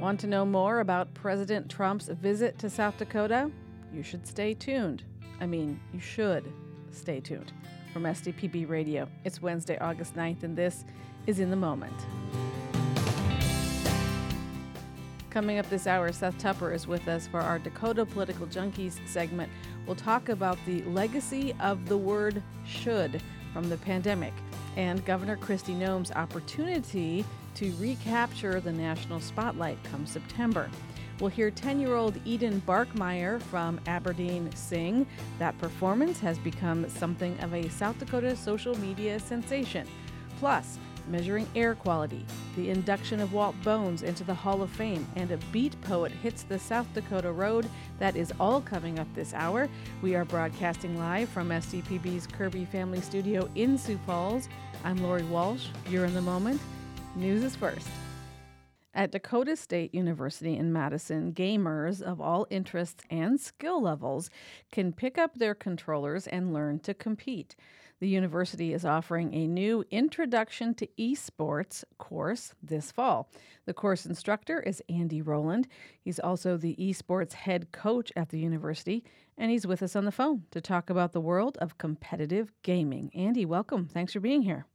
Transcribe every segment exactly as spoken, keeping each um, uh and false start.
Want to know more about President Trump's visit to South Dakota? You should stay tuned. I mean, you should stay tuned. From S D P B Radio, it's Wednesday, August ninth, and this is In the Moment. Coming up this hour, Seth Tupper is with us for our Dakota Political Junkies segment. We'll talk about the legacy of the word should from the pandemic and Governor Kristi Noem's opportunity to recapture the national spotlight come September. We'll hear ten-year-old Eden Barkmeyer from Aberdeen sing. That performance has become something of a South Dakota social media sensation. Plus, measuring air quality, the induction of Walt Bones into the Hall of Fame, and a beat poet hits the South Dakota road. That is all coming up this hour. We are broadcasting live from S D P B's Kirby Family Studio in Sioux Falls. I'm Lori Walsh. You're in the moment. News is first. At Dakota State University in Madison, gamers of all interests and skill levels can pick up their controllers and learn to compete. The university is offering a new Introduction to Esports course this fall. The course instructor is Andy Rowland. He's also the esports head coach at the university, and he's with us on the phone to talk about the world of competitive gaming. Andy, welcome. Thanks for being here.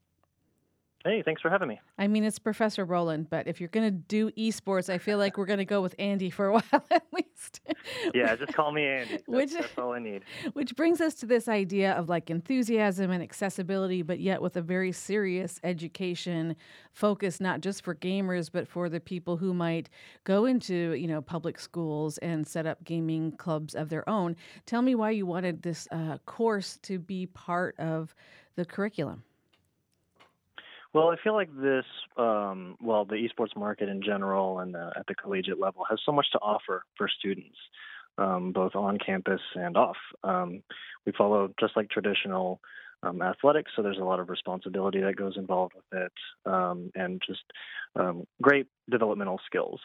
Hey, thanks for having me. I mean, it's Professor Rowland, but if you're going to do esports, I feel like we're going to go with Andy for a while at least. Yeah, just call me Andy. That's, which, that's all I need. Which brings us to this idea of like enthusiasm and accessibility, but yet with a very serious education focus, not just for gamers, but for the people who might go into, you know, public schools and set up gaming clubs of their own. Tell me why you wanted this uh, course to be part of the curriculum. Well, I feel like this, um, well, the esports market in general and uh, at the collegiate level has so much to offer for students, um, both on campus and off. Um, we follow just like traditional um, athletics, so there's a lot of responsibility that goes involved with it, um, and just um, great developmental skills.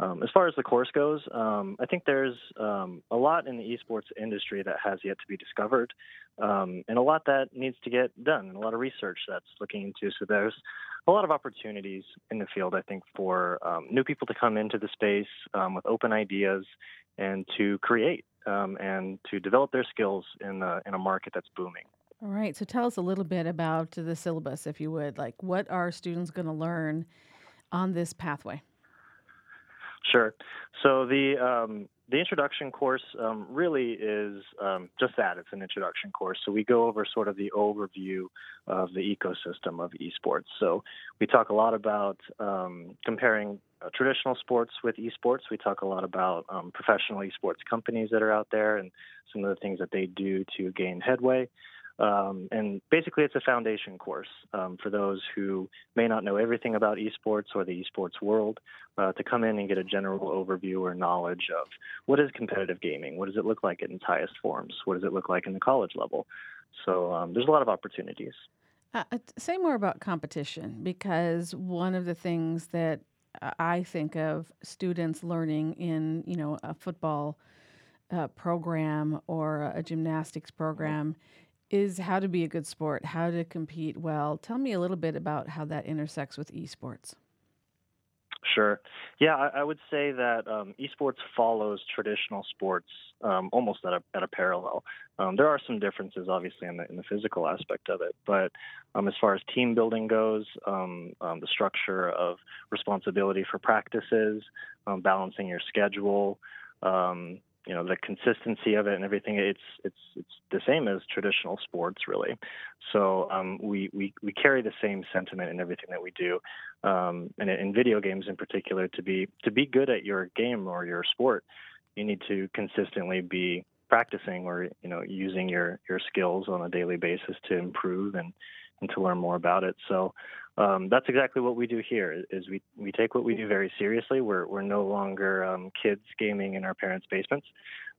Um, as far as the course goes, um, I think there's um, a lot in the esports industry that has yet to be discovered, um, and a lot that needs to get done, and a lot of research that's looking into. So there's a lot of opportunities in the field, I think, for um, new people to come into the space um, with open ideas and to create um, and to develop their skills in, the, in a market that's booming. All right. So tell us a little bit about the syllabus, if you would. Like, what are students going to learn on this pathway? Sure. So the um, the introduction course um, really is um, just that. It's an introduction course. So we go over sort of the overview of the ecosystem of esports. So we talk a lot about um, comparing uh, traditional sports with esports. We talk a lot about um, professional esports companies that are out there and some of the things that they do to gain headway. Um, and basically, it's a foundation course um, for those who may not know everything about esports or the esports world uh, to come in and get a general overview or knowledge of what is competitive gaming, what does it look like in its highest forms, what does it look like in the college level. So um, there's a lot of opportunities. Uh, say more about competition, because one of the things that I think of students learning in, you know, a football uh, program or a gymnastics program is how to be a good sport, how to compete well. Tell me a little bit about how that intersects with esports. Sure. Yeah, I, I would say that um, esports follows traditional sports um, almost at a, at a parallel. Um, there are some differences, obviously, in the, in the physical aspect of it, but um, as far as team building goes, um, um, the structure of responsibility for practices, um, balancing your schedule, um, you know, the consistency of it and everything, it's it's it's the same as traditional sports, really. So um, we, we, we carry the same sentiment in everything that we do, um, and in video games in particular, to be to be good at your game or your sport, you need to consistently be practicing or, you know, using your, your skills on a daily basis to improve and, and to learn more about it. So um, that's exactly what we do here is we, we take what we do very seriously. We're we're no longer um, kids gaming in our parents' basements.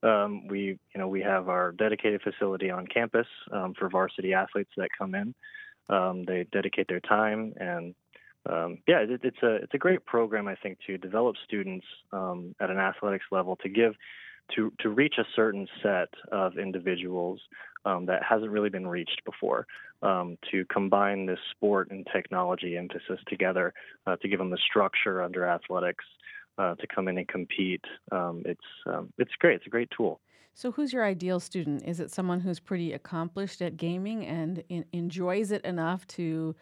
Um, we you know we have our dedicated facility on campus um, for varsity athletes that come in. Um, they dedicate their time and um, yeah, it, it's a it's a great program, I think, to develop students um, at an athletics level to give. To, to reach a certain set of individuals um, that hasn't really been reached before, um, to combine this sport and technology emphasis together, uh, to give them the structure under athletics, uh, to come in and compete. Um, it's um, it's great. It's a great tool. So who's your ideal student? Is it someone who's pretty accomplished at gaming and in- enjoys it enough to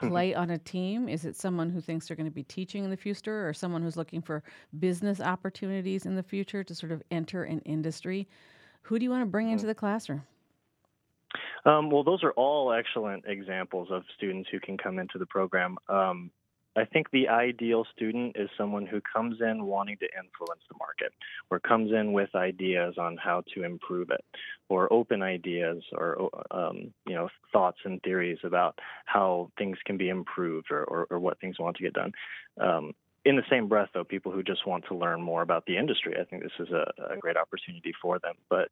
play on a team? Is it someone who thinks they're going to be teaching in the future, or someone who's looking for business opportunities in the future to sort of enter an industry? Who do you want to bring into the classroom? Um, well, those are all excellent examples of students who can come into the program. Um, I think the ideal student is someone who comes in wanting to influence the market, or comes in with ideas on how to improve it, or open ideas, or um, you know, thoughts and theories about how things can be improved, or, or, or what things want to get done. Um, In the same breath, though, people who just want to learn more about the industry. I think this is a, a great opportunity for them. But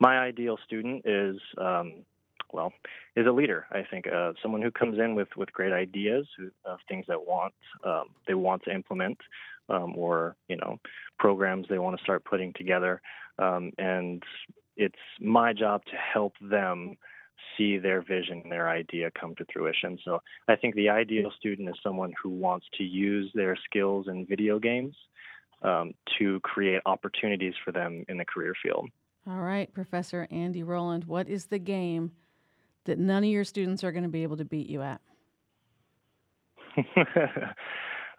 my ideal student is, um, well, is a leader, I think. Uh, someone who comes in with, with great ideas of things that want um, they want to implement, um, or, you know, programs they want to start putting together. Um, and it's my job to help them see their vision, their idea come to fruition. So I think the ideal student is someone who wants to use their skills in video games um, to create opportunities for them in the career field. All right, Professor Andy Rowland, what is the game that none of your students are going to be able to beat you at?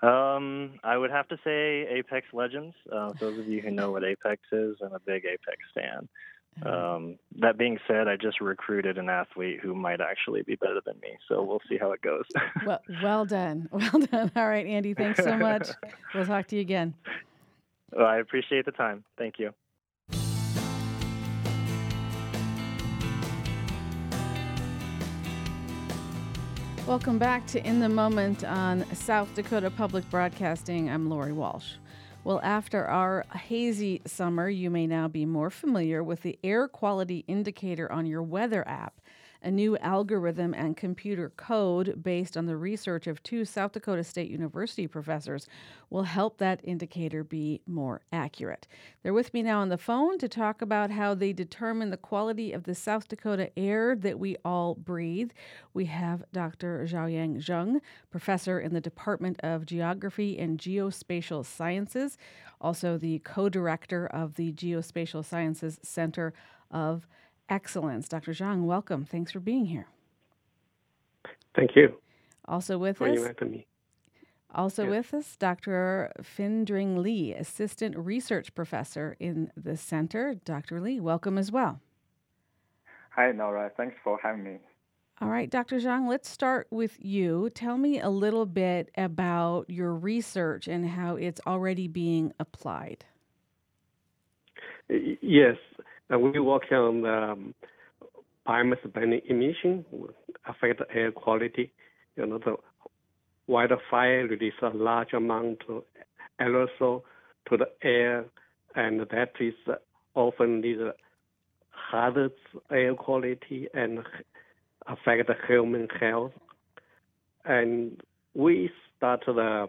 um, I would have to say Apex Legends. Uh, those of you who know what Apex is, I'm a big Apex fan. Um, that being said, I just recruited an athlete who might actually be better than me, so we'll see how it goes. well, well done. Well done. All right, Andy, thanks so much. We'll talk to you again. Well, I appreciate the time. Thank you. Welcome back to In the Moment on South Dakota Public Broadcasting. I'm Lori Walsh. Well, after our hazy summer, you may now be more familiar with the air quality indicator on your weather app, a new algorithm and computer code based on the research of two South Dakota State University professors will help that indicator be more accurate. They're with me now on the phone to talk about how they determine the quality of the South Dakota air that we all breathe. We have Doctor Zhaoyang Zheng, professor in the Department of Geography and Geospatial Sciences, also the co-director of the Geospatial Sciences Center of Excellence. Doctor Zhang, welcome. Thanks for being here. Thank you. Also with us. You having me? Also yeah. with us, Doctor Findring Lee, assistant research professor in the center. Doctor Lee, welcome as well. Hi, Nora. Thanks for having me. All right, Doctor Zhang, let's start with you. Tell me a little bit about your research and how it's already being applied. Yes. Uh, we work on um, biomass burning emission affect air quality. You know, the wildfire release a large amount of aerosol to the air, and that is often the hazard air quality and affect human health. And we start the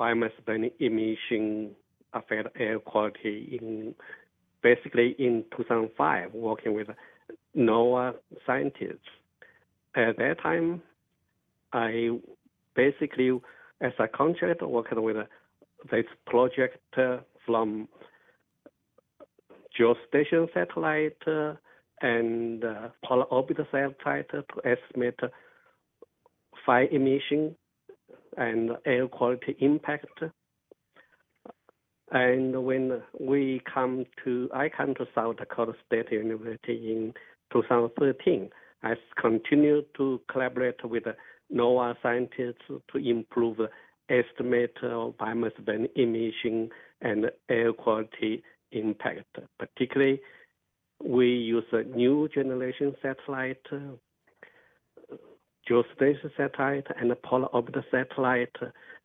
biomass burning emission affect air quality in. Basically, in two thousand five, working with NOAA scientists. At that time, I basically, as a contractor, worked with this project from geostationary satellite and polar orbital satellite to estimate fire emission and air quality impact. And when we come to, I come to South Dakota State University in two thousand thirteen. I continue to collaborate with NOAA scientists to improve estimate of biomass burning emission and air quality impact. Particularly, we use a new generation satellite, geostationary satellite, and a polar orbital satellite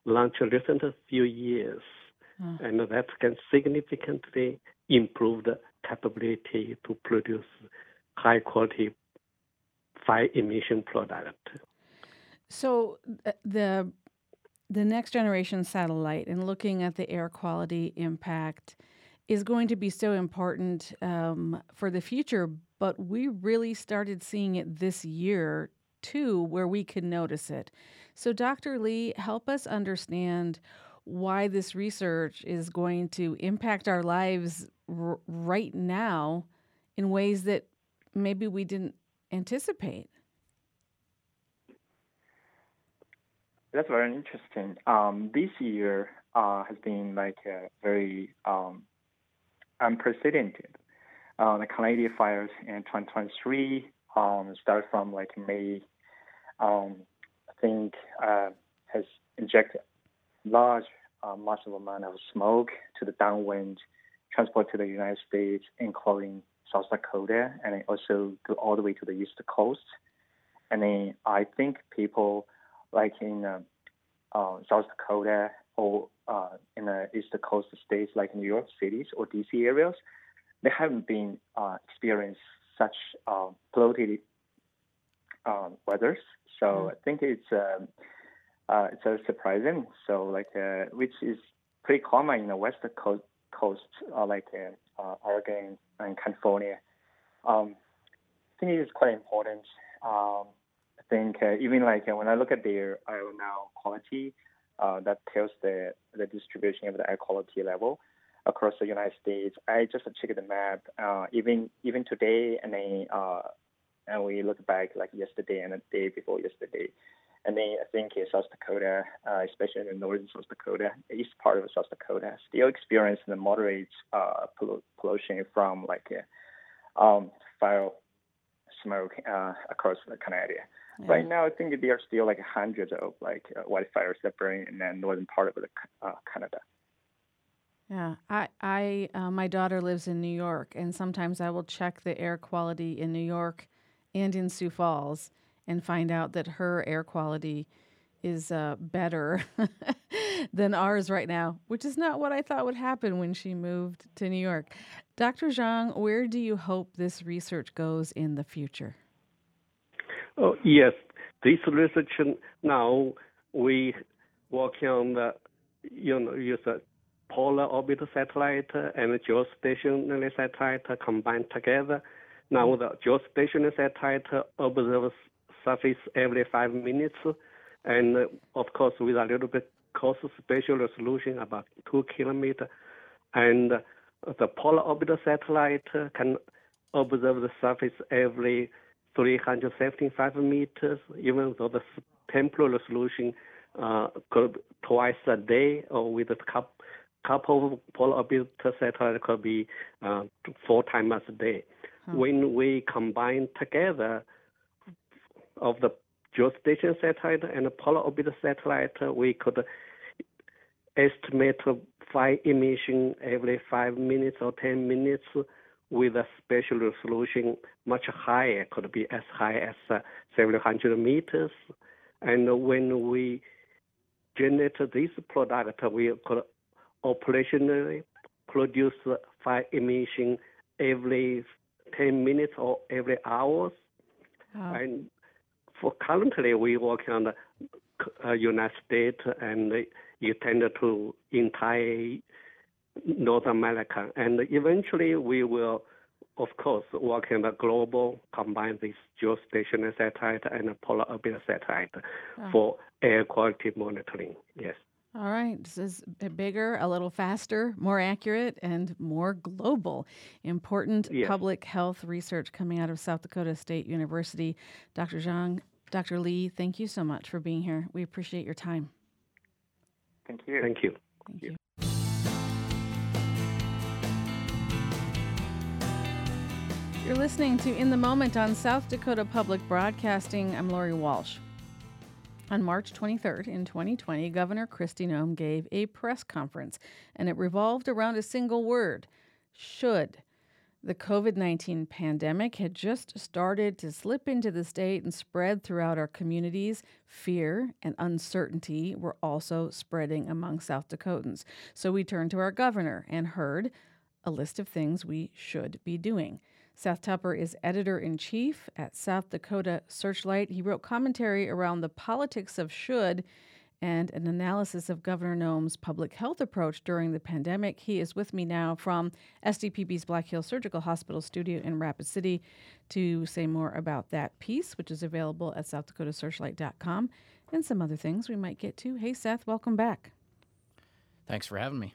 launched in recent few years. Mm. And that can significantly improve the capability to produce high-quality fire emission product. So the the next generation satellite and looking at the air quality impact is going to be so important um, for the future, but we really started seeing it this year, too, where we can notice it. So Doctor Lee, help us understand why this research is going to impact our lives r- right now in ways that maybe we didn't anticipate. That's very interesting. Um, this year uh, has been like a very um, unprecedented. Uh, the Canadian fires in twenty twenty-three um, started from like May. Um, I think uh, has injected large, uh, massive amount of smoke to the downwind transport to the United States, including South Dakota, and it also go all the way to the East Coast. And then I think people like in uh, uh, South Dakota or uh, in the East Coast states like New York cities or D C areas, they haven't been uh, experienced such uh, bloated uh, weathers. So mm-hmm. I think it's um, uh, it's uh, surprising. So like uh, which is pretty common in the West Coast, coast uh, like uh, uh, Oregon and California. Um, I think it is quite important. Um, I think uh, even like uh, when I look at the air now quality, uh, that tells the the distribution of the air quality level across the United States. I just checked the map uh, even even today, and then uh, and we look back like yesterday and the day before yesterday. And then I think South Dakota, uh, especially in the northern South Dakota, east part of South Dakota, still experiencing the moderate uh, pollution from like uh, um, fire smoke uh, across Canada. Yeah. Right now, I think there are still like hundreds of like uh, wildfires that burn in the northern part of the, uh, Canada. Yeah, I, I uh, my daughter lives in New York, and sometimes I will check the air quality in New York and in Sioux Falls and find out that her air quality is uh, better than ours right now, which is not what I thought would happen when she moved to New York. Doctor Zhang, where do you hope this research goes in the future? Oh, yes. This research now, we work on the, you know, use a polar orbit satellite and geostationary satellite combined together. Now the geostationary satellite observes surface every five minutes, and of course with a little bit cost spatial resolution about two kilometers, and the polar orbit satellite can observe the surface every three hundred seventy-five meters, even though the temporal resolution uh, could twice a day, or with a couple of polar orbit satellite could be uh, four times a day. Hmm. When we combine together of the geostationary satellite and the polar orbit satellite, we could estimate fire emission every five minutes or ten minutes with a spatial resolution much higher, could be as high as uh, several hundred meters. And when we generate this product, we could operationally produce fire emission every ten minutes or every hour. Oh. And for currently, we work on the uh, United States and intend to entire North America. And eventually, we will, of course, work on the global, combine this geostationary satellite and the polar orbit satellite oh. for air quality monitoring. Yes. All right. This is bigger, a little faster, more accurate, and more global. Important yes. public health research coming out of South Dakota State University. Doctor Zhang, Doctor Lee, thank you so much for being here. We appreciate your time. Thank you. Thank you. Thank you. You're listening to In the Moment on South Dakota Public Broadcasting. I'm Lori Walsh. On March twenty-third in twenty twenty, Governor Kristi Noem gave a press conference, and it revolved around a single word, should. The covid nineteen pandemic had just started to slip into the state and spread throughout our communities. Fear and uncertainty were also spreading among South Dakotans. So we turned to our governor and heard a list of things we should be doing. Seth Tupper is editor-in-chief at South Dakota Searchlight. He wrote commentary around the politics of should and an analysis of Governor Noem's public health approach during the pandemic. He is with me now from S D P B's Black Hill Surgical Hospital studio in Rapid City to say more about that piece, which is available at south dakota searchlight dot com, and some other things we might get to. Hey, Seth, welcome back. Thanks for having me.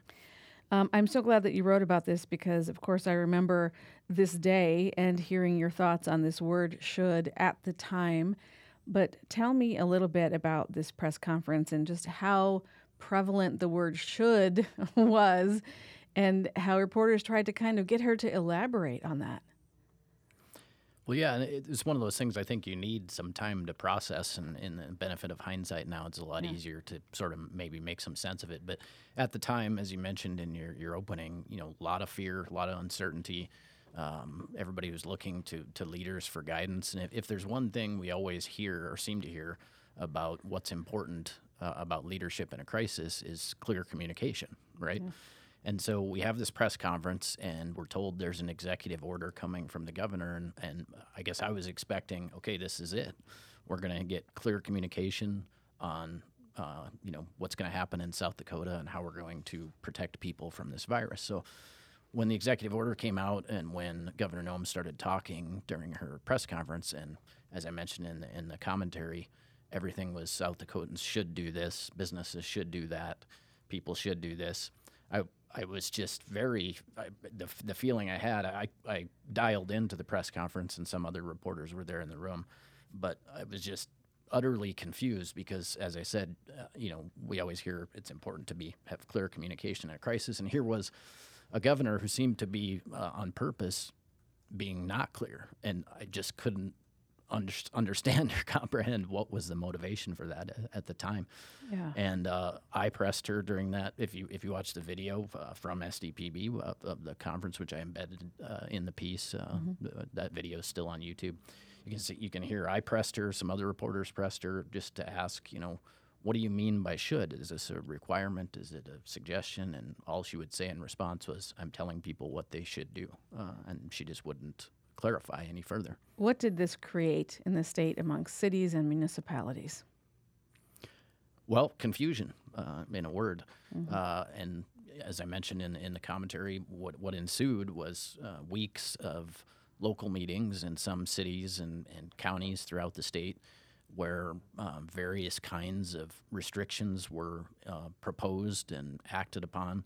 Um, I'm so glad that you wrote about this because, of course, I remember this day and hearing your thoughts on this word should at the time. But tell me a little bit about this press conference and just how prevalent the word should was and how reporters tried to kind of get her to elaborate on that. Well, yeah, it's one of those things I think you need some time to process, and in the benefit of hindsight now, it's a lot yeah. easier to sort of maybe make some sense of it. But at the time, as you mentioned in your, your opening, you know, a lot of fear, a lot of uncertainty. Um, everybody was looking to, to leaders for guidance. And if, if there's one thing we always hear or seem to hear about what's important uh, about leadership in a crisis is clear communication, right? Yeah. And so we have this press conference, and we're told there's an executive order coming from the governor, and, and I guess I was expecting, okay, this is it. We're going to get clear communication on, uh, you know, what's going to happen in South Dakota and how we're going to protect people from this virus. So when the executive order came out and when Governor Noem started talking during her press conference, and as I mentioned in the, in the commentary, everything was South Dakotans should do this, businesses should do that, people should do this. I I was just very, I, the the feeling I had, I, I dialed into the press conference and some other reporters were there in the room, but I was just utterly confused because, as I said, uh, you know, we always hear it's important to be have clear communication in a crisis. And here was a governor who seemed to be uh, on purpose being not clear. And I just couldn't under, understand or comprehend what was the motivation for that at, at the time. Yeah. And uh, I pressed her during that. If you if you watch the video uh, from S D P B uh, of the conference, which I embedded uh, in the piece, uh, mm-hmm. th- that video is still on YouTube. You can see, you can hear I pressed her, some other reporters pressed her just to ask, you know, what do you mean by should? Is this a requirement? Is it a suggestion? And all she would say in response was, I'm telling people what they should do. Uh, and she just wouldn't clarify any further. What did this create in the state amongst cities and municipalities? Well, confusion, uh, in a word. Mm-hmm. Uh, and as I mentioned in, in the commentary, what, what ensued was uh, weeks of local meetings in some cities and, and counties throughout the state where uh, various kinds of restrictions were uh, proposed and acted upon.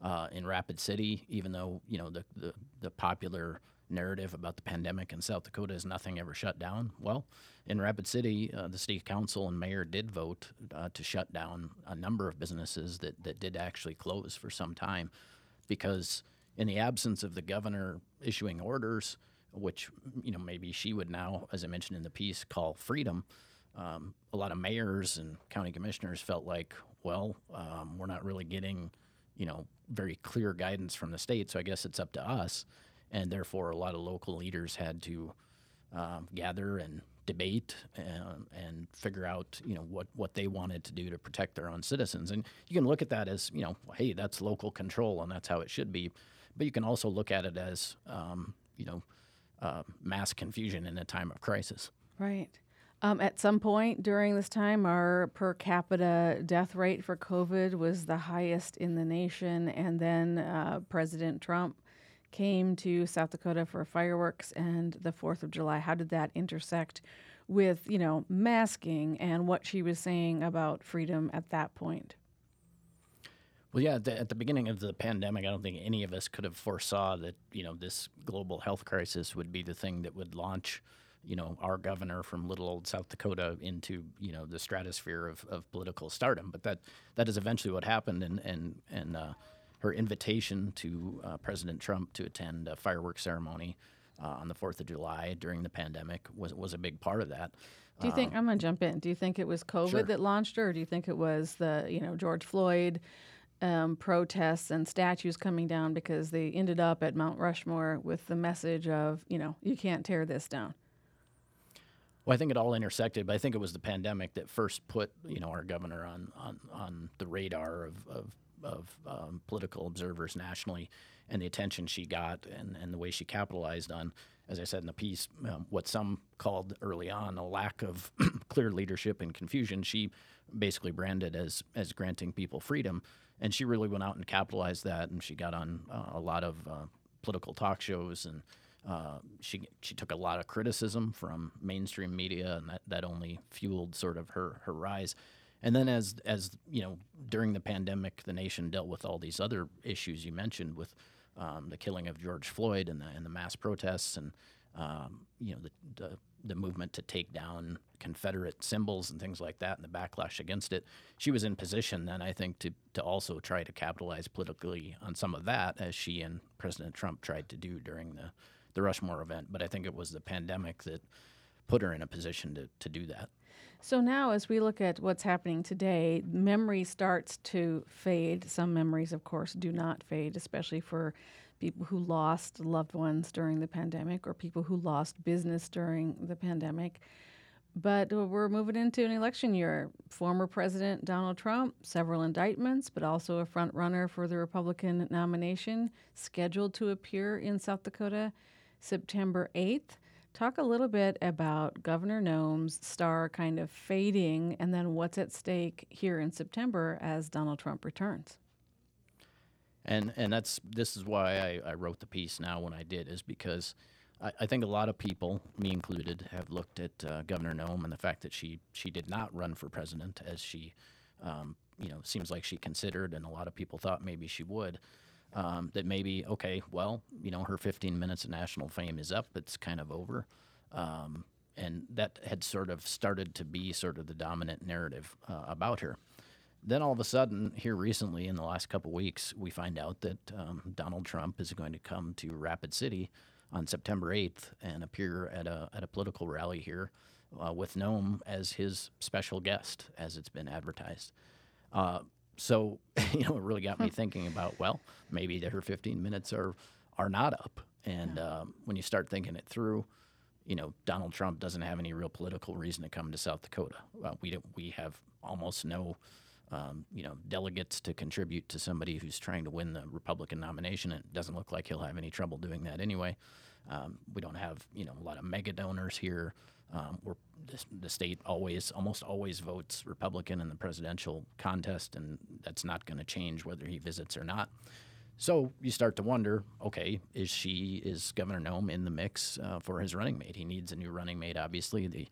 Uh, in Rapid City, even though, you know, the, the, the popular narrative about the pandemic in South Dakota is nothing ever shut down. Well, in Rapid City, uh, the state council and mayor did vote uh, to shut down a number of businesses that, that did actually close for some time because in the absence of the governor issuing orders, which, you know, maybe she would now, as I mentioned in the piece, call freedom. Um, a lot of mayors and county commissioners felt like, well, um, we're not really getting, you know, very clear guidance from the state, so I guess it's up to us. And therefore, a lot of local leaders had to uh, gather and debate and, and figure out, you know, what, what they wanted to do to protect their own citizens. And you can look at that as, you know, hey, that's local control and that's how it should be. But you can also look at it as, um, you know, Uh, mass confusion in a time of crisis. Right. Um, at some point during this time, our per capita death rate for COVID was the highest in the nation. And then uh, President Trump came to South Dakota for fireworks and the fourth of July. How did that intersect with, you know, masking and what she was saying about freedom at that point? Well, yeah, the, at the beginning of the pandemic, I don't think any of us could have foresaw that, you know, this global health crisis would be the thing that would launch, you know, our governor from little old South Dakota into, you know, the stratosphere of, of political stardom. But that that is eventually what happened. And, and, and uh, her invitation to uh, President Trump to attend a fireworks ceremony uh, on the fourth of July during the pandemic was, was a big part of that. Do you think, um, I'm going to jump in, do you think it was COVID sure. that launched her, or do you think it was the, you know, George Floyd Um, protests and statues coming down because they ended up at Mount Rushmore with the message of, you know, you can't tear this down? Well, I think it all intersected, but I think it was the pandemic that first put, you know, our governor on on, on the radar of of, of um, political observers nationally, and the attention she got and, and the way she capitalized on, as I said in the piece, um, what some called early on a lack of clear leadership and confusion. She basically branded as as granting people freedom. And she really went out and capitalized that, and she got on uh, a lot of uh, political talk shows, and uh, she she took a lot of criticism from mainstream media, and that, that only fueled sort of her, her rise. And then as, as you know, during the pandemic, the nation dealt with all these other issues you mentioned with um, the killing of George Floyd and the, and the mass protests and, um, you know, the, the the movement to take down Confederate symbols and things like that and the backlash against it. She was in position then, I think, to, to also try to capitalize politically on some of that, as she and President Trump tried to do during the, the Rushmore event. But I think it was the pandemic that put her in a position to, to do that. So now as we look at what's happening today, memory starts to fade. Some memories, of course, do not fade, especially for people who lost loved ones during the pandemic or people who lost business during the pandemic. But we're moving into an election year. Former President Donald Trump, several indictments, but also a front runner for the Republican nomination, scheduled to appear in South Dakota September eighth. Talk a little bit about Governor Noem's star kind of fading and then what's at stake here in September as Donald Trump returns. And and that's this is why I, I wrote the piece now when I did, is because I, I think a lot of people, me included, have looked at uh, Governor Noem and the fact that she, she did not run for president as she, um, you know, seems like she considered, and a lot of people thought maybe she would. Um, that maybe, okay, well, you know, her fifteen minutes of national fame is up. It's kind of over. Um, and that had sort of started to be sort of the dominant narrative uh, about her. Then all of a sudden, here recently, in the last couple of weeks, we find out that um, Donald Trump is going to come to Rapid City on September eighth and appear at a at a political rally here uh, with Noem as his special guest, as it's been advertised. Uh So, you know, it really got me thinking about, well, maybe her fifteen minutes are, are not up. And yeah. um, when you start thinking it through, you know, Donald Trump doesn't have any real political reason to come to South Dakota. Uh, we don't, we have almost no, um, you know, delegates to contribute to somebody who's trying to win the Republican nomination. It doesn't look like he'll have any trouble doing that anyway. Um, we don't have, you know, a lot of mega donors here. Um, we're, the state always, almost always votes Republican in the presidential contest, and that's not going to change whether he visits or not. So you start to wonder, okay, is she, is Governor Noem in the mix uh, for his running mate? He needs a new running mate, obviously. The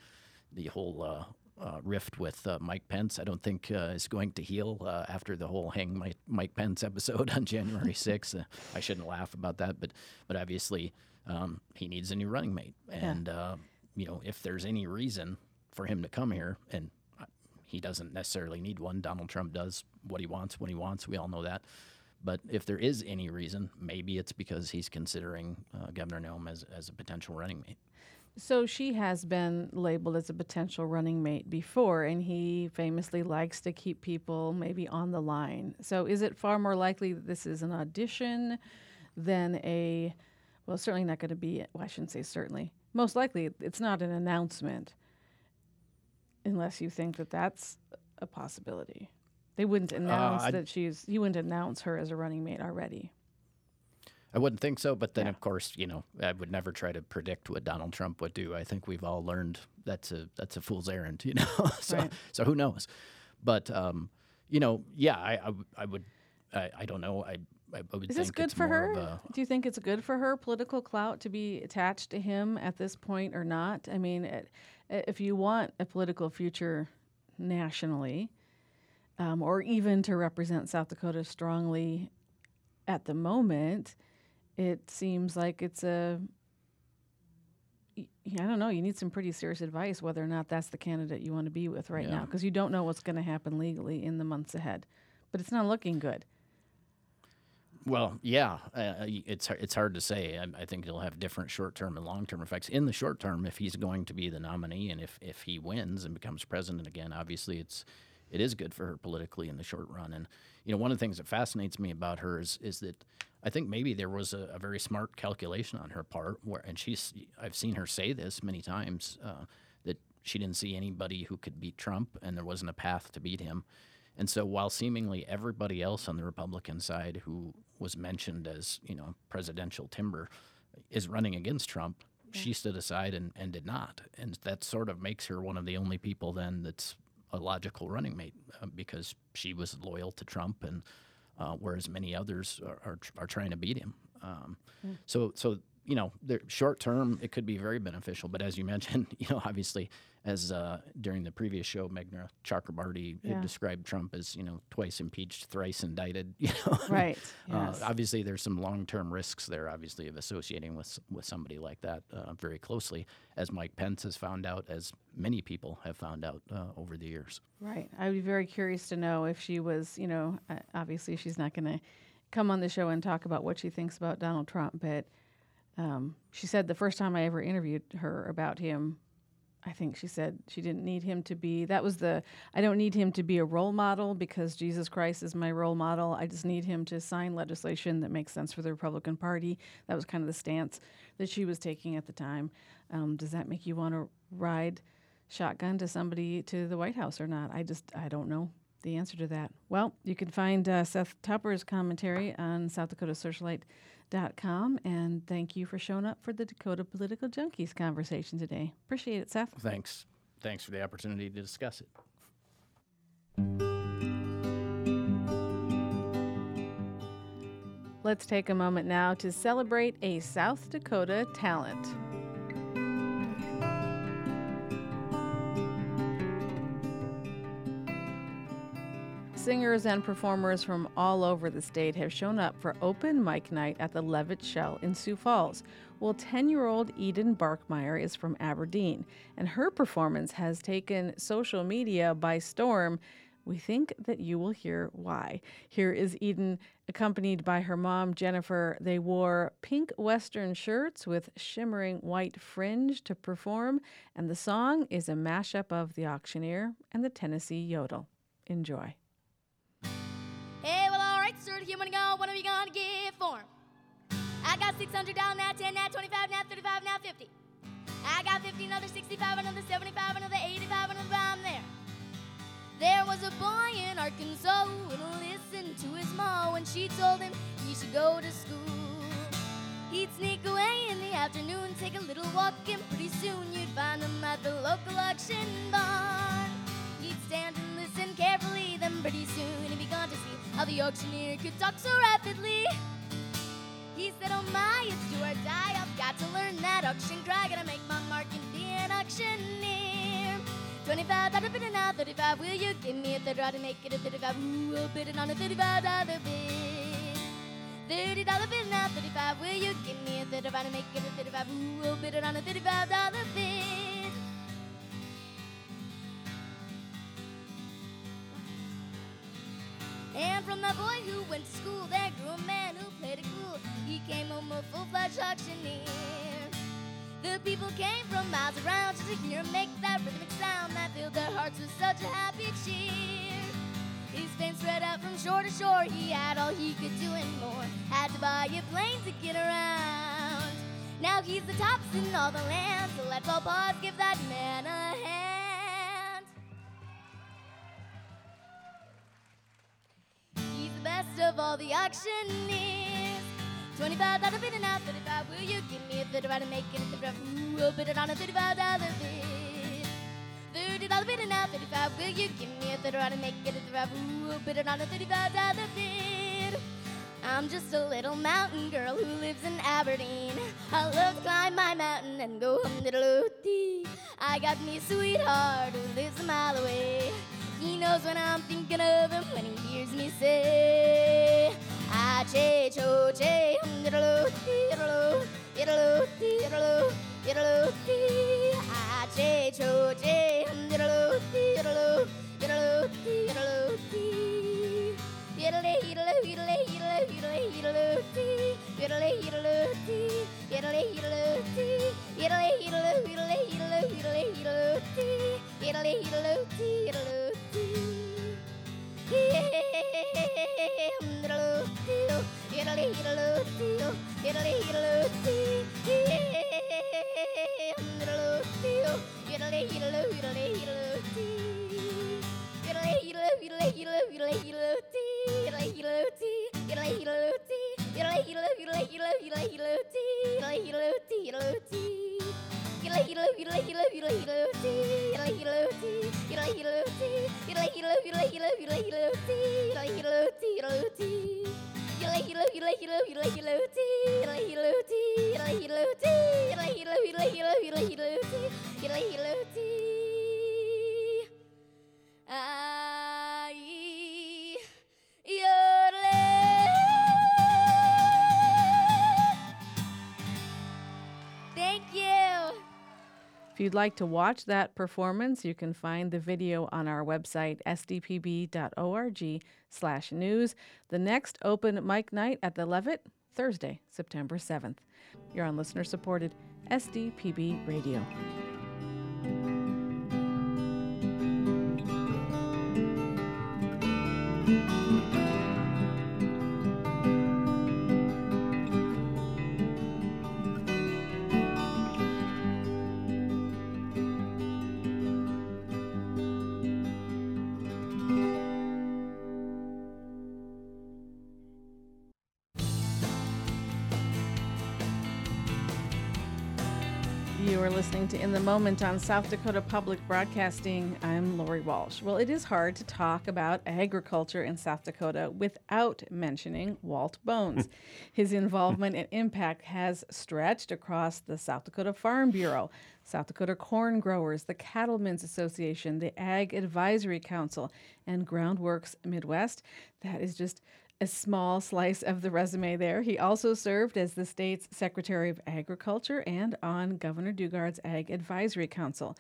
the whole uh, uh, rift with uh, Mike Pence, I don't think uh, is going to heal uh, after the whole hang Mike, Mike Pence episode on January sixth. uh, I shouldn't laugh about that, but, but obviously um, he needs a new running mate. And... Yeah. Uh, You know, if there's any reason for him to come here, and he doesn't necessarily need one. Donald Trump does what he wants when he wants. We all know that. But if there is any reason, maybe it's because he's considering uh, Governor Noem as, as a potential running mate. So she has been labeled as a potential running mate before, and he famously likes to keep people maybe on the line. So is it far more likely that this is an audition than a, well, certainly not going to be, well, I shouldn't say certainly. Most likely, it's not an announcement, unless you think that that's a possibility. They wouldn't announce uh, that she's. You wouldn't announce her as a running mate already. I wouldn't think so, but then yeah. Of course, you know, I would never try to predict what Donald Trump would do. I think we've all learned that's a that's a fool's errand, you know. so right. so who knows? But um, you know, yeah, I I, I would I, I don't know I. I would Is this good for her? A, Do you think it's good for her political clout to be attached to him at this point or not? I mean, it, if you want a political future nationally, um, or even to represent South Dakota strongly at the moment, it seems like it's a, I don't know, you need some pretty serious advice whether or not that's the candidate you want to be with right yeah. now, because you don't know what's going to happen legally in the months ahead. But it's not looking good. Well, yeah, uh, it's it's hard to say. I, I think it'll have different short-term and long-term effects. In the short term, if he's going to be the nominee and if, if he wins and becomes president again, obviously it's it is good for her politically in the short run. And you know, one of the things that fascinates me about her is is that I think maybe there was a, a very smart calculation on her part, where and she's I've seen her say this many times uh, that she didn't see anybody who could beat Trump, and there wasn't a path to beat him. And so while seemingly everybody else on the Republican side who was mentioned as, you know, presidential timber is running against Trump, yeah. she stood aside and, and did not. And that sort of makes her one of the only people then that's a logical running mate uh, because she was loyal to Trump, and uh, whereas many others are, are, are trying to beat him. Um, yeah. So so you know, short term, it could be very beneficial. But as you mentioned, you know, obviously, as uh, during the previous show, Meghna Chakrabarty yeah. described Trump as, you know, twice impeached, thrice indicted. You know, right. Yes. Uh, obviously, there's some long term risks there, obviously, of associating with with somebody like that uh, very closely, as Mike Pence has found out, as many people have found out uh, over the years. Right. I would be very curious to know if she was, you know, uh, obviously, she's not going to come on the show and talk about what she thinks about Donald Trump, but. Um, she said the first time I ever interviewed her about him, I think she said she didn't need him to be, that was the, I don't need him to be a role model because Jesus Christ is my role model. I just need him to sign legislation that makes sense for the Republican Party. That was kind of the stance that she was taking at the time. Um, does that make you want to ride shotgun to somebody to the White House or not? I just, I don't know the answer to that. Well, you can find uh, Seth Tupper's commentary on South Dakota Searchlight Dot com, and thank you for showing up for the Dakota Political Junkies conversation today. Appreciate it, Seth. Thanks. Thanks for the opportunity to discuss it. Let's take a moment now to celebrate a South Dakota talent. Singers and performers from all over the state have shown up for open mic night at the Levitt Shell in Sioux Falls. Well, ten-year-old Eden Barkmeyer is from Aberdeen, and her performance has taken social media by storm. We think that you will hear why. Here is Eden, accompanied by her mom, Jennifer. They wore pink Western shirts with shimmering white fringe to perform, and the song is a mashup of The Auctioneer and the Tennessee Yodel. Enjoy. Hey, well, all right, sir, here we go. What are you gonna give for him? I got six hundred dollars, now ten, now twenty-five, now thirty-five, now fifty. I got fifty, another sixty-five, another seventy-five, another eighty-five, another bomb there. There was a boy in Arkansas who wouldn't listen to his mom when she told him he should go to school. He'd sneak away in the afternoon, take a little walk, and pretty soon you'd find him at the local auction barn. He'd stand and listen carefully, then pretty soon he'd be gone to see how the auctioneer could talk so rapidly. He said, oh my, it's do or die, I've got to learn that auction cry, gotta make my mark and be an auctioneer. twenty-five, I'll bid it now, thirty-five, will you give me a third try to make it a thirty-five, ooh, I'll bid it on a thirty-five dollar bid. thirty dollar bid now, thirty-five, will you give me a third try to make it a thirty-five, ooh, I'll bid it on a thirty-five dollar bid. And from that boy who went to school, there grew a man who played it cool. He came home a full-fledged auctioneer. The people came from miles around just to hear him make that rhythmic sound that filled their hearts with such a happy cheer. His fame spread out from shore to shore. He had all he could do and more. Had to buy a plane to get around. Now he's the tops in all the land. So let's all pause, give that man a hand. Best of all the auctioneers. twenty-five, that'll bid it now, thirty-five, will you give me a thirty-five to make it a thirty-five, ooh, I'll bid it on a thirty-five dollar bid. thirty dollar bid it now, thirty-five, will you give me a thirty-five to make it a thirty-five, ooh, I'll bid it on a thirty-five dollar bid. I'm just a little mountain girl who lives in Aberdeen. I love to climb my mountain and go home to Lothian. I got me a sweetheart who lives a mile away. He knows when I'm thinking of him when he hears me say, I che cho che hum diddle diddle diddle diddle diddle I che cho che hum diddle diddle diddle diddle diddle diddle diddle diddle diddle diddle diddle diddle diddle You like you love you like you love you like you love tea, you like you love tea, Thank you. If you'd like to watch that performance, you can find the video on our website, s d p b dot org slash news. The next open mic night at the Levitt, Thursday, September seventh. You're on listener-supported S D P B Radio. Listening to In the Moment on South Dakota Public Broadcasting. I'm Lori Walsh. Well, it is hard to talk about agriculture in South Dakota without mentioning Walt Bones. His involvement and impact has stretched across the South Dakota Farm Bureau, South Dakota Corn Growers, the Cattlemen's Association, the Ag Advisory Council, and Groundworks Midwest. That is just a small slice of the resume there. He also served as the state's Secretary of Agriculture and on Governor Dugard's Ag Advisory Council.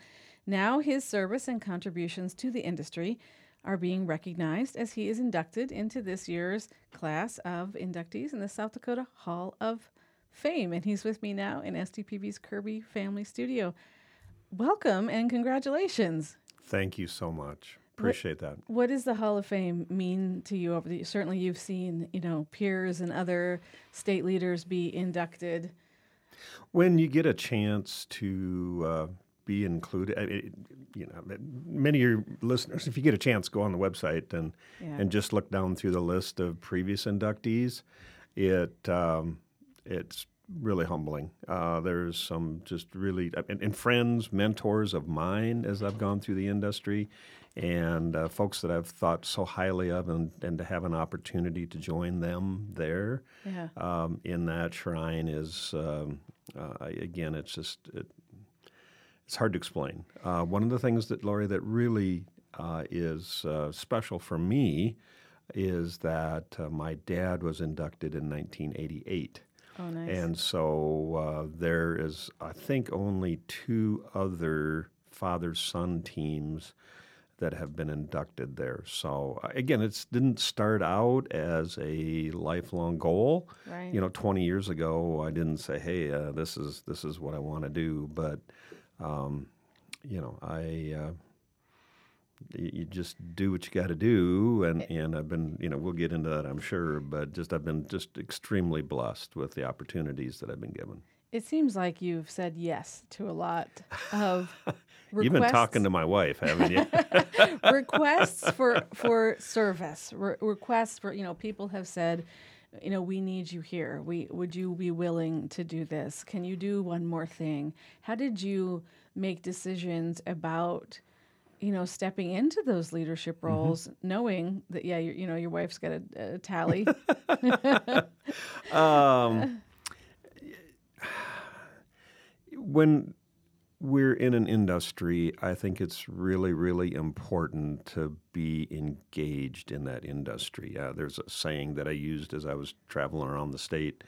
Now his service and contributions to the industry are being recognized as he is inducted into this year's class of inductees in the South Dakota Hall of Fame. And he's with me now in S D P B's Kirby Family Studio. Welcome and congratulations. Thank you so much. Appreciate that. What, what does the Hall of Fame mean to you? Over the certainly you've seen, you know, peers and other state leaders be inducted. When you get a chance to uh, be included, it, you know, many of your listeners, if you get a chance, go on the website and yeah. and just look down through the list of previous inductees. It um, it's really humbling. Uh, there's some just really and, and friends, mentors of mine as I've gone through the industry. And uh, folks that I've thought so highly of, and, and to have an opportunity to join them there yeah. um, in that shrine is, um, uh, again, it's just, it, it's hard to explain. Uh, one of the things that, Lori, that really uh, is uh, special for me is that uh, my dad was inducted in nineteen eighty-eight. Oh, nice. And so uh, there is, I think, only two other father-son teams that have been inducted there. So again, it didn't start out as a lifelong goal. Right. You know, twenty years ago, I didn't say, "Hey, uh, this is this is what I want to do." But um, you know, I uh, you just do what you got to do, and and I've been, you know, we'll get into that, I'm sure. But just I've been just extremely blessed with the opportunities that I've been given. It seems like you've said yes to a lot of requests. You've been talking to my wife, haven't you? Requests for for service. Re- requests for, you know, people have said, you know, we need you here. We would you be willing to do this? Can you do one more thing? How did you make decisions about, you know, stepping into those leadership roles, mm-hmm. knowing that, yeah, you, you know, your wife's got a, a tally? um When we're in an industry, I think it's really, really important to be engaged in that industry. Uh, there's a saying that I used as I was traveling around the state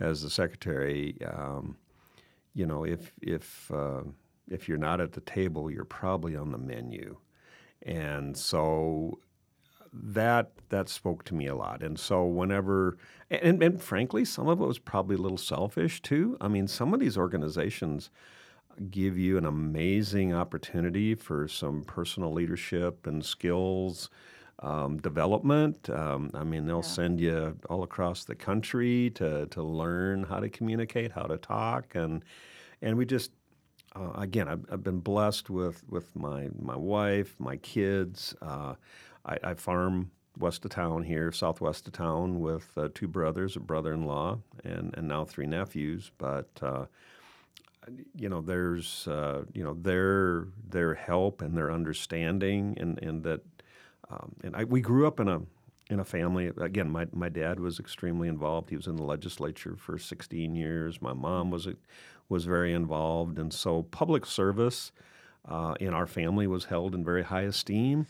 as the secretary. Um, you know, if if uh, if you're not at the table, you're probably on the menu, and so that that spoke to me a lot. And so whenever. And, and frankly, some of it was probably a little selfish, too. I mean, some of these organizations give you an amazing opportunity for some personal leadership and skills um, development. Um, I mean, they'll yeah. send you all across the country to, to learn how to communicate, how to talk. And and we just, uh, again, I've, I've been blessed with, with my, my wife, my kids. Uh, I, I farm west of town here, southwest of town, with uh, two brothers, a brother-in-law, and, and now three nephews. But uh, you know, there's uh, you know their their help and their understanding, and and that um, and I, we grew up in a in a family. Again, my, my dad was extremely involved. He was in the legislature for sixteen years. My mom was was very involved. And so public service uh, in our family was held in very high esteem.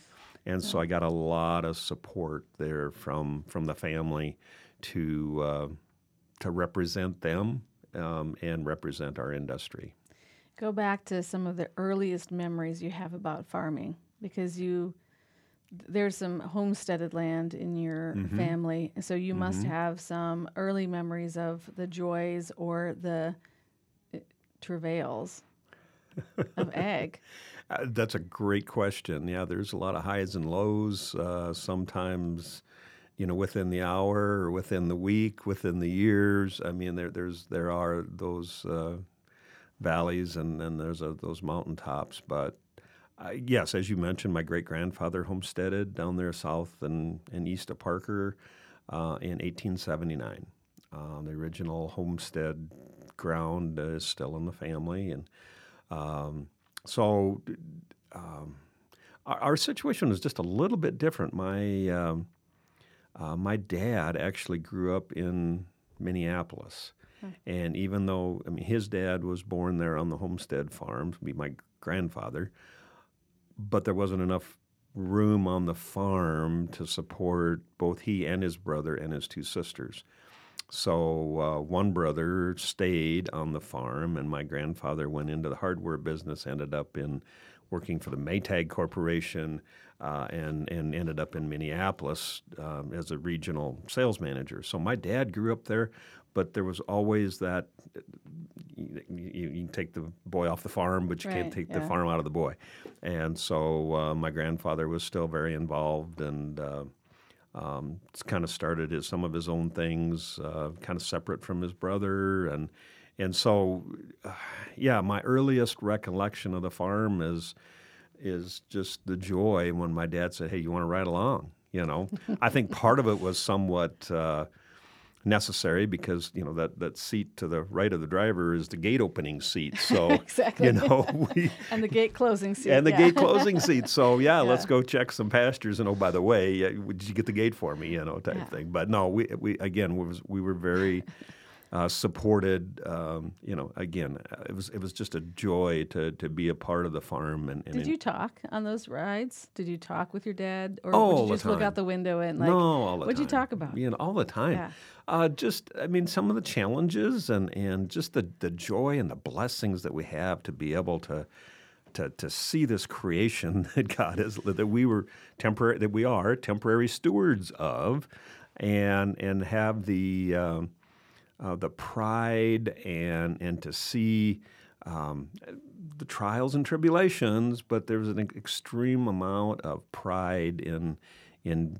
And so I got a lot of support there from from the family to uh, to represent them um, and represent our industry. Go back to some of the earliest memories you have about farming, because you there's some homesteaded land in your mm-hmm. family, so you mm-hmm. must have some early memories of the joys or the uh, travails of ag. Uh, that's a great question. Yeah, there's a lot of highs and lows, uh, sometimes, you know, within the hour or within the week, within the years. I mean, there there's there are those uh, valleys and then there's a, those mountaintops, but Uh, yes, as you mentioned, my great-grandfather homesteaded down there south and, and east of Parker uh, in eighteen seventy-nine. Uh, the original homestead ground uh, is still in the family. And um, so um, our, our situation is just a little bit different. My, um, uh, my dad actually grew up in Minneapolis. Hmm. And even though, I mean, his dad was born there on the homestead farm, be my grandfather, but there wasn't enough room on the farm to support both he and his brother and his two sisters. So uh, one brother stayed on the farm, and my grandfather went into the hardware business, ended up in working for the Maytag Corporation, uh, and, and ended up in Minneapolis um, as a regional sales manager. So my dad grew up there, but there was always that you, you, you take the boy off the farm, but you right, can't take yeah. the farm out of the boy. And so uh, my grandfather was still very involved and uh, um, kind of started his, some of his own things, uh, kind of separate from his brother. And and so, uh, yeah, my earliest recollection of the farm is is just the joy when my dad said, hey, you want to ride along? You know, I think part of it was somewhat Uh, necessary because, you know, that, that seat to the right of the driver is the gate opening seat. So, exactly. you know, we, and the gate closing seat. And the yeah. gate closing seat. So, yeah, yeah, let's go check some pastures. And, oh, by the way, yeah, did you get the gate for me, you know, type yeah. thing. But no, we, we again, we, was, we were very uh, supported. Um, you know, again, it was it was just a joy to, to be a part of the farm. And, and Did you talk on those rides? Did you talk with your dad? Or oh, did you just look out the window and like, no, all the what'd time. you talk about? You know, all the time. Yeah. Uh, just, I mean, some of the challenges and, and just the, the joy and the blessings that we have to be able to to to see this creation that God has, that we were temporary, that we are temporary stewards of, and and have the um, uh, the pride and and to see um, the trials and tribulations. But there's an extreme amount of pride in in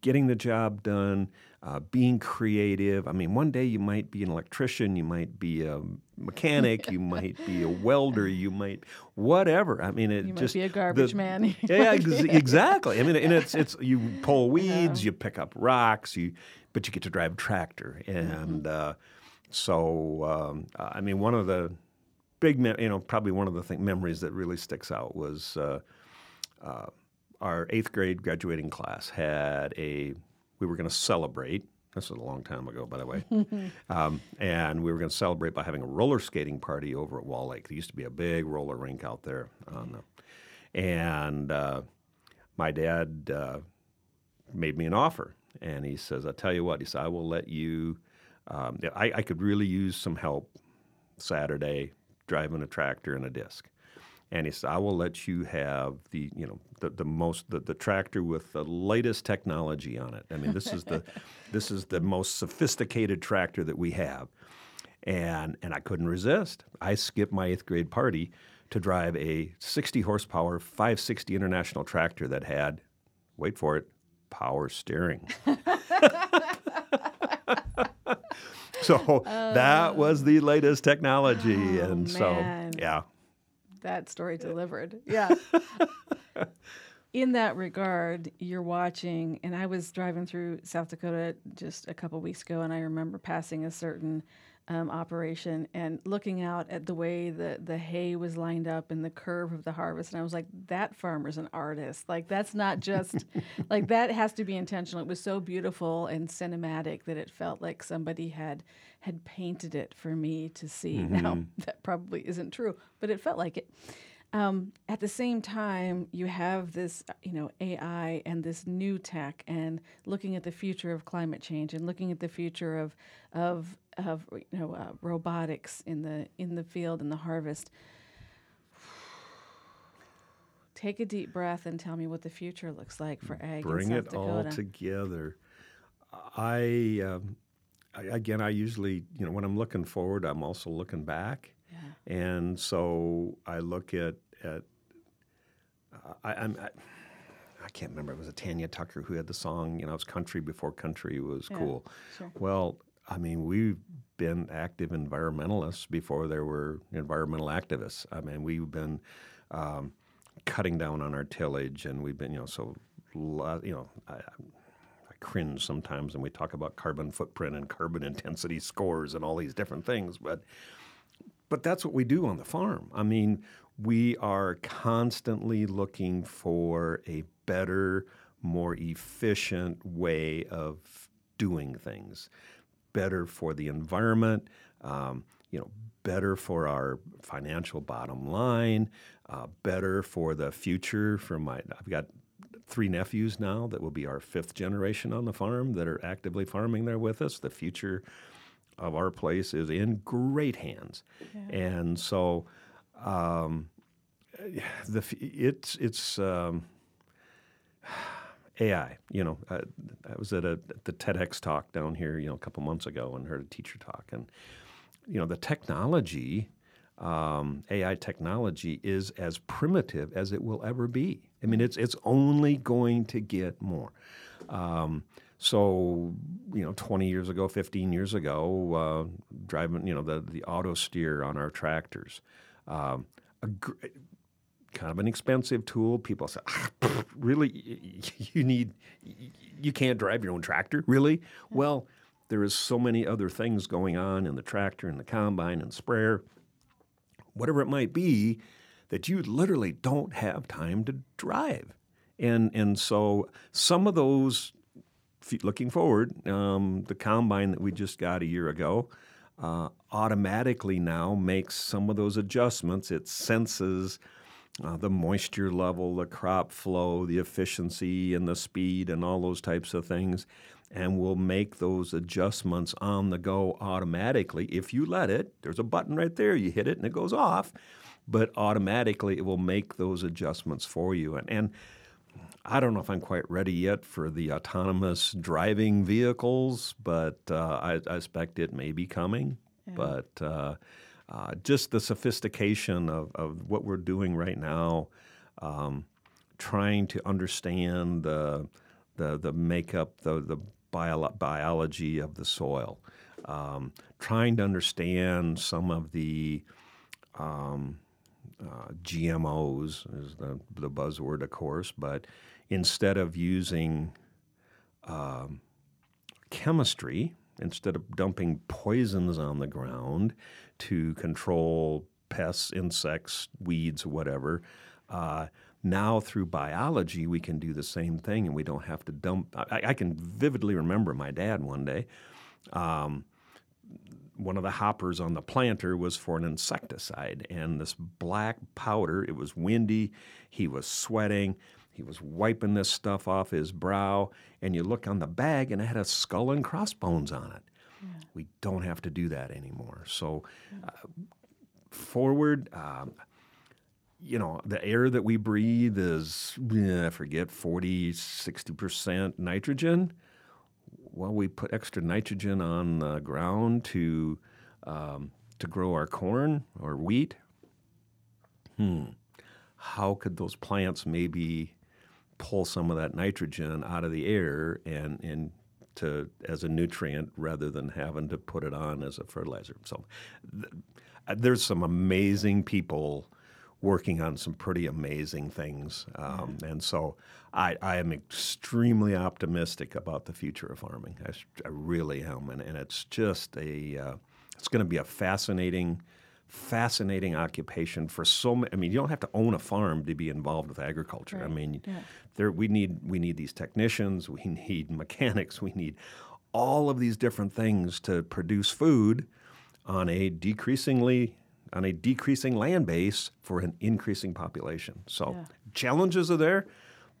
getting the job done. Uh, being creative. I mean, one day you might be an electrician, you might be a mechanic, you might be a welder, you might whatever. I mean, it you just might be a garbage the, man. Yeah, ex- exactly. I mean, and it's it's you pull weeds, yeah. you pick up rocks, you but you get to drive a tractor, and mm-hmm. uh, so um, I mean, one of the big, me- you know, probably one of the th- memories that really sticks out was uh, uh, our eighth grade graduating class had a. We were going to celebrate. This was a long time ago, by the way. um, and we were going to celebrate by having a roller skating party over at Wall Lake. There used to be a big roller rink out there. Um, and uh, my dad uh, made me an offer. And he says, I'll tell you what. He said, I will let you um, – I, I could really use some help Saturday driving a tractor and a disc. And he said, I will let you have the, you know, the, the most the, the tractor with the latest technology on it. I mean, this is the this is the most sophisticated tractor that we have. And and I couldn't resist. I skipped my eighth grade party to drive a sixty horsepower five sixty International tractor that had, wait for it, power steering. So oh. that was the latest technology. Oh, and man. so yeah. That story delivered. Yeah. in that regard, you're watching, and I was driving through South Dakota just a couple weeks ago, and I remember passing a certain um, operation and looking out at the way the, the hay was lined up and the curve of the harvest, and I was like, that farmer's an artist. Like, that's not just, like, that has to be intentional. It was so beautiful and cinematic that it felt like somebody had had painted it for me to see. Mm-hmm. Now, that probably isn't true, but it felt like it. Um, at the same time, you have this, you know, A I and this new tech, and looking at the future of climate change, and looking at the future of, of, of you know, uh, robotics in the in the field and the harvest. Take a deep breath and tell me what the future looks like for ag. Bring in South it Dakota. All together. I, um, I again, I usually, you know, when I'm looking forward, I'm also looking back. Yeah. And so I look at at uh, I, I'm I, I can't remember, it was a Tanya Tucker who had the song, you know, it was country before country was yeah, cool. Sure. Well, I mean, we've been active environmentalists before there were environmental activists. I mean, we've been um, cutting down on our tillage, and we've been, you know, so lo- you know. I, I, cringe sometimes when we talk about carbon footprint and carbon intensity scores and all these different things, but but that's what we do on the farm. I mean, we are constantly looking for a better, more efficient way of doing things, better for the environment, um, you know, better for our financial bottom line, uh, better for the future. For my, I've got. three nephews now that will be our fifth generation on the farm that are actively farming there with us. The future of our place is in great hands. Yeah. And so um, the it's it's um, A I. You know, I, I was at a, the TEDx talk down here, you know, a couple months ago, and heard a teacher talk. And, you know, the technology, um, A I technology, is as primitive as it will ever be. I mean, it's it's only going to get more. Um, so, you know, twenty years ago, fifteen years ago, uh, driving, you know, the, the auto steer on our tractors, um, a gr- kind of an expensive tool. People say, ah, pff, really, you need, you can't drive your own tractor, really? Mm-hmm. Well, there is so many other things going on in the tractor and the combine and sprayer, whatever it might be, that you literally don't have time to drive. And and so some of those, looking forward, um, the combine that we just got a year ago uh, automatically now makes some of those adjustments. It senses uh, the moisture level, the crop flow, the efficiency and the speed and all those types of things, and will make those adjustments on the go automatically. If you let it, there's a button right there. You hit it and it goes off. But automatically it will make those adjustments for you. And, and I don't know if I'm quite ready yet for the autonomous driving vehicles, but uh, I, I expect it may be coming. Yeah. But uh, uh, just the sophistication of, of what we're doing right now, um, trying to understand the the, the makeup, the, the bio- biology of the soil, um, trying to understand some of the um, – Uh, G M Os is the, the buzzword, of course, but instead of using um, chemistry, instead of dumping poisons on the ground to control pests, insects, weeds, whatever, uh, now through biology we can do the same thing, and we don't have to dump. I, I can vividly remember my dad one day. Um, One of the hoppers on the planter was for an insecticide, and this black powder, it was windy, he was sweating, he was wiping this stuff off his brow, and you look on the bag and it had a skull and crossbones on it. Yeah. We don't have to do that anymore. So uh, forward, um, you know, the air that we breathe is, I forget, forty, sixty percent nitrogen. Well, we put extra nitrogen on the ground to um, to grow our corn or wheat. Hmm. How could those plants maybe pull some of that nitrogen out of the air and, and to as a nutrient rather than having to put it on as a fertilizer? So th- there's some amazing people working on some pretty amazing things. Um, mm-hmm. And so I, I am extremely optimistic about the future of farming. I, I really am. And, and it's just a, uh, it's going to be a fascinating fascinating occupation for so many. I mean, you don't have to own a farm to be involved with agriculture. Right. I mean, yeah. there we need we need these technicians, we need mechanics, we need all of these different things to produce food on a decreasingly on a decreasing land base for an increasing population. So yeah. challenges are there,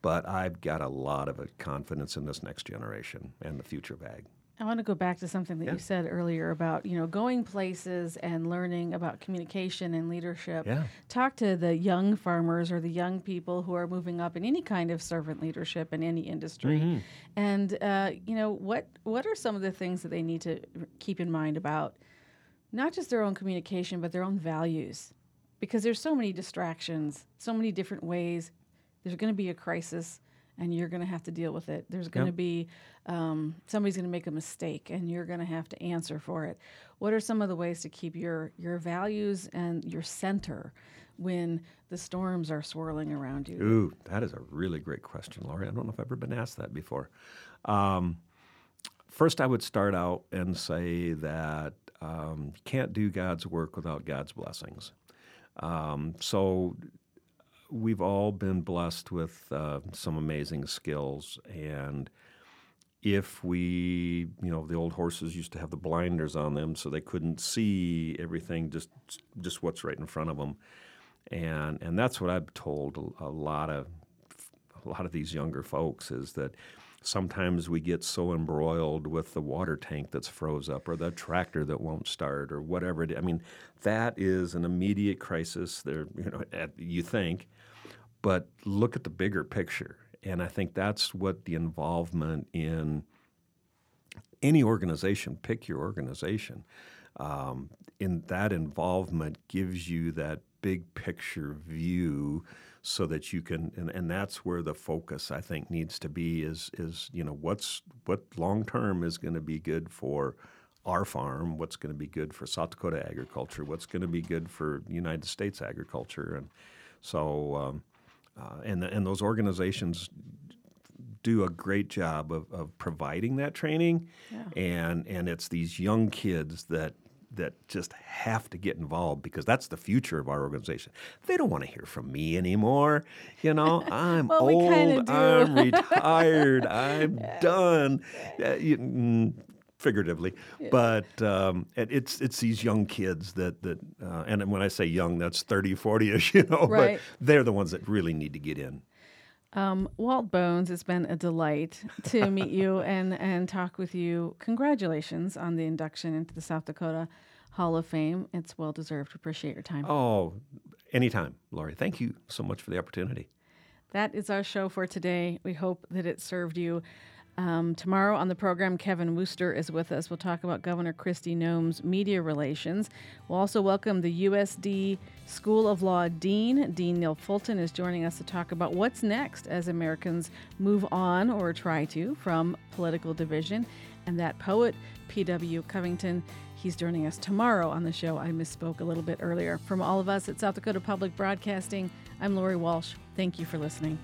but I've got a lot of confidence in this next generation and the future of ag. I want to go back to something that yeah. you said earlier about, you know, going places and learning about communication and leadership. Yeah. Talk to the young farmers or the young people who are moving up in any kind of servant leadership in any industry. Mm-hmm. And, uh, you know, what what are some of the things that they need to keep in mind about not just their own communication, but their own values? Because there's so many distractions, so many different ways. There's going to be a crisis, and you're going to have to deal with it. There's going to yep. be um, somebody's going to make a mistake, and you're going to have to answer for it. What are some of the ways to keep your your values and your center when the storms are swirling around you? Ooh, that is a really great question, Lori. I don't know if I've ever been asked that before. Um, first, I would start out and say that um, you can't do God's work without God's blessings. Um, so. We've all been blessed with uh, some amazing skills, and if we, you know, the old horses used to have the blinders on them so they couldn't see everything, just just what's right in front of them, and and that's what I've told a lot of a lot of these younger folks is that sometimes we get so embroiled with the water tank that's froze up or the tractor that won't start or whatever it is. I mean, that is an immediate crisis there, you know, at, you think, but look at the bigger picture. And I think that's what the involvement in any organization, pick your organization, um, in that involvement gives you that big picture view so that you can, and, and that's where the focus, I think, needs to be is, is you know, what's what long-term is going to be good for our farm, what's going to be good for South Dakota agriculture, what's going to be good for United States agriculture. And so, um, uh, and, and those organizations do a great job of, of providing that training. Yeah. And, and it's these young kids that that just have to get involved because that's the future of our organization. They don't want to hear from me anymore. You know, I'm well, we old, I'm retired, I'm yeah. done, uh, you, mm, figuratively. Yeah. But um, it, it's it's these young kids that, that uh, and when I say young, that's thirty, forty-ish, you know, right. But they're the ones that really need to get in. Um, Walt Bones, it's been a delight to meet you and, and talk with you. Congratulations on the induction into the South Dakota Hall of Fame. It's well-deserved. Appreciate your time. Oh, anytime, Lori. Thank you so much for the opportunity. That is our show for today. We hope that it served you. Um, tomorrow on the program, Kevin Wooster is with us. We'll talk about Governor Kristi Noem's media relations. We'll also welcome the U S D School of Law Dean. Dean Neil Fulton is joining us to talk about what's next as Americans move on or try to from political division. And that poet, P W Covington, he's joining us tomorrow on the show. I misspoke a little bit earlier. From all of us at South Dakota Public Broadcasting, I'm Lori Walsh. Thank you for listening.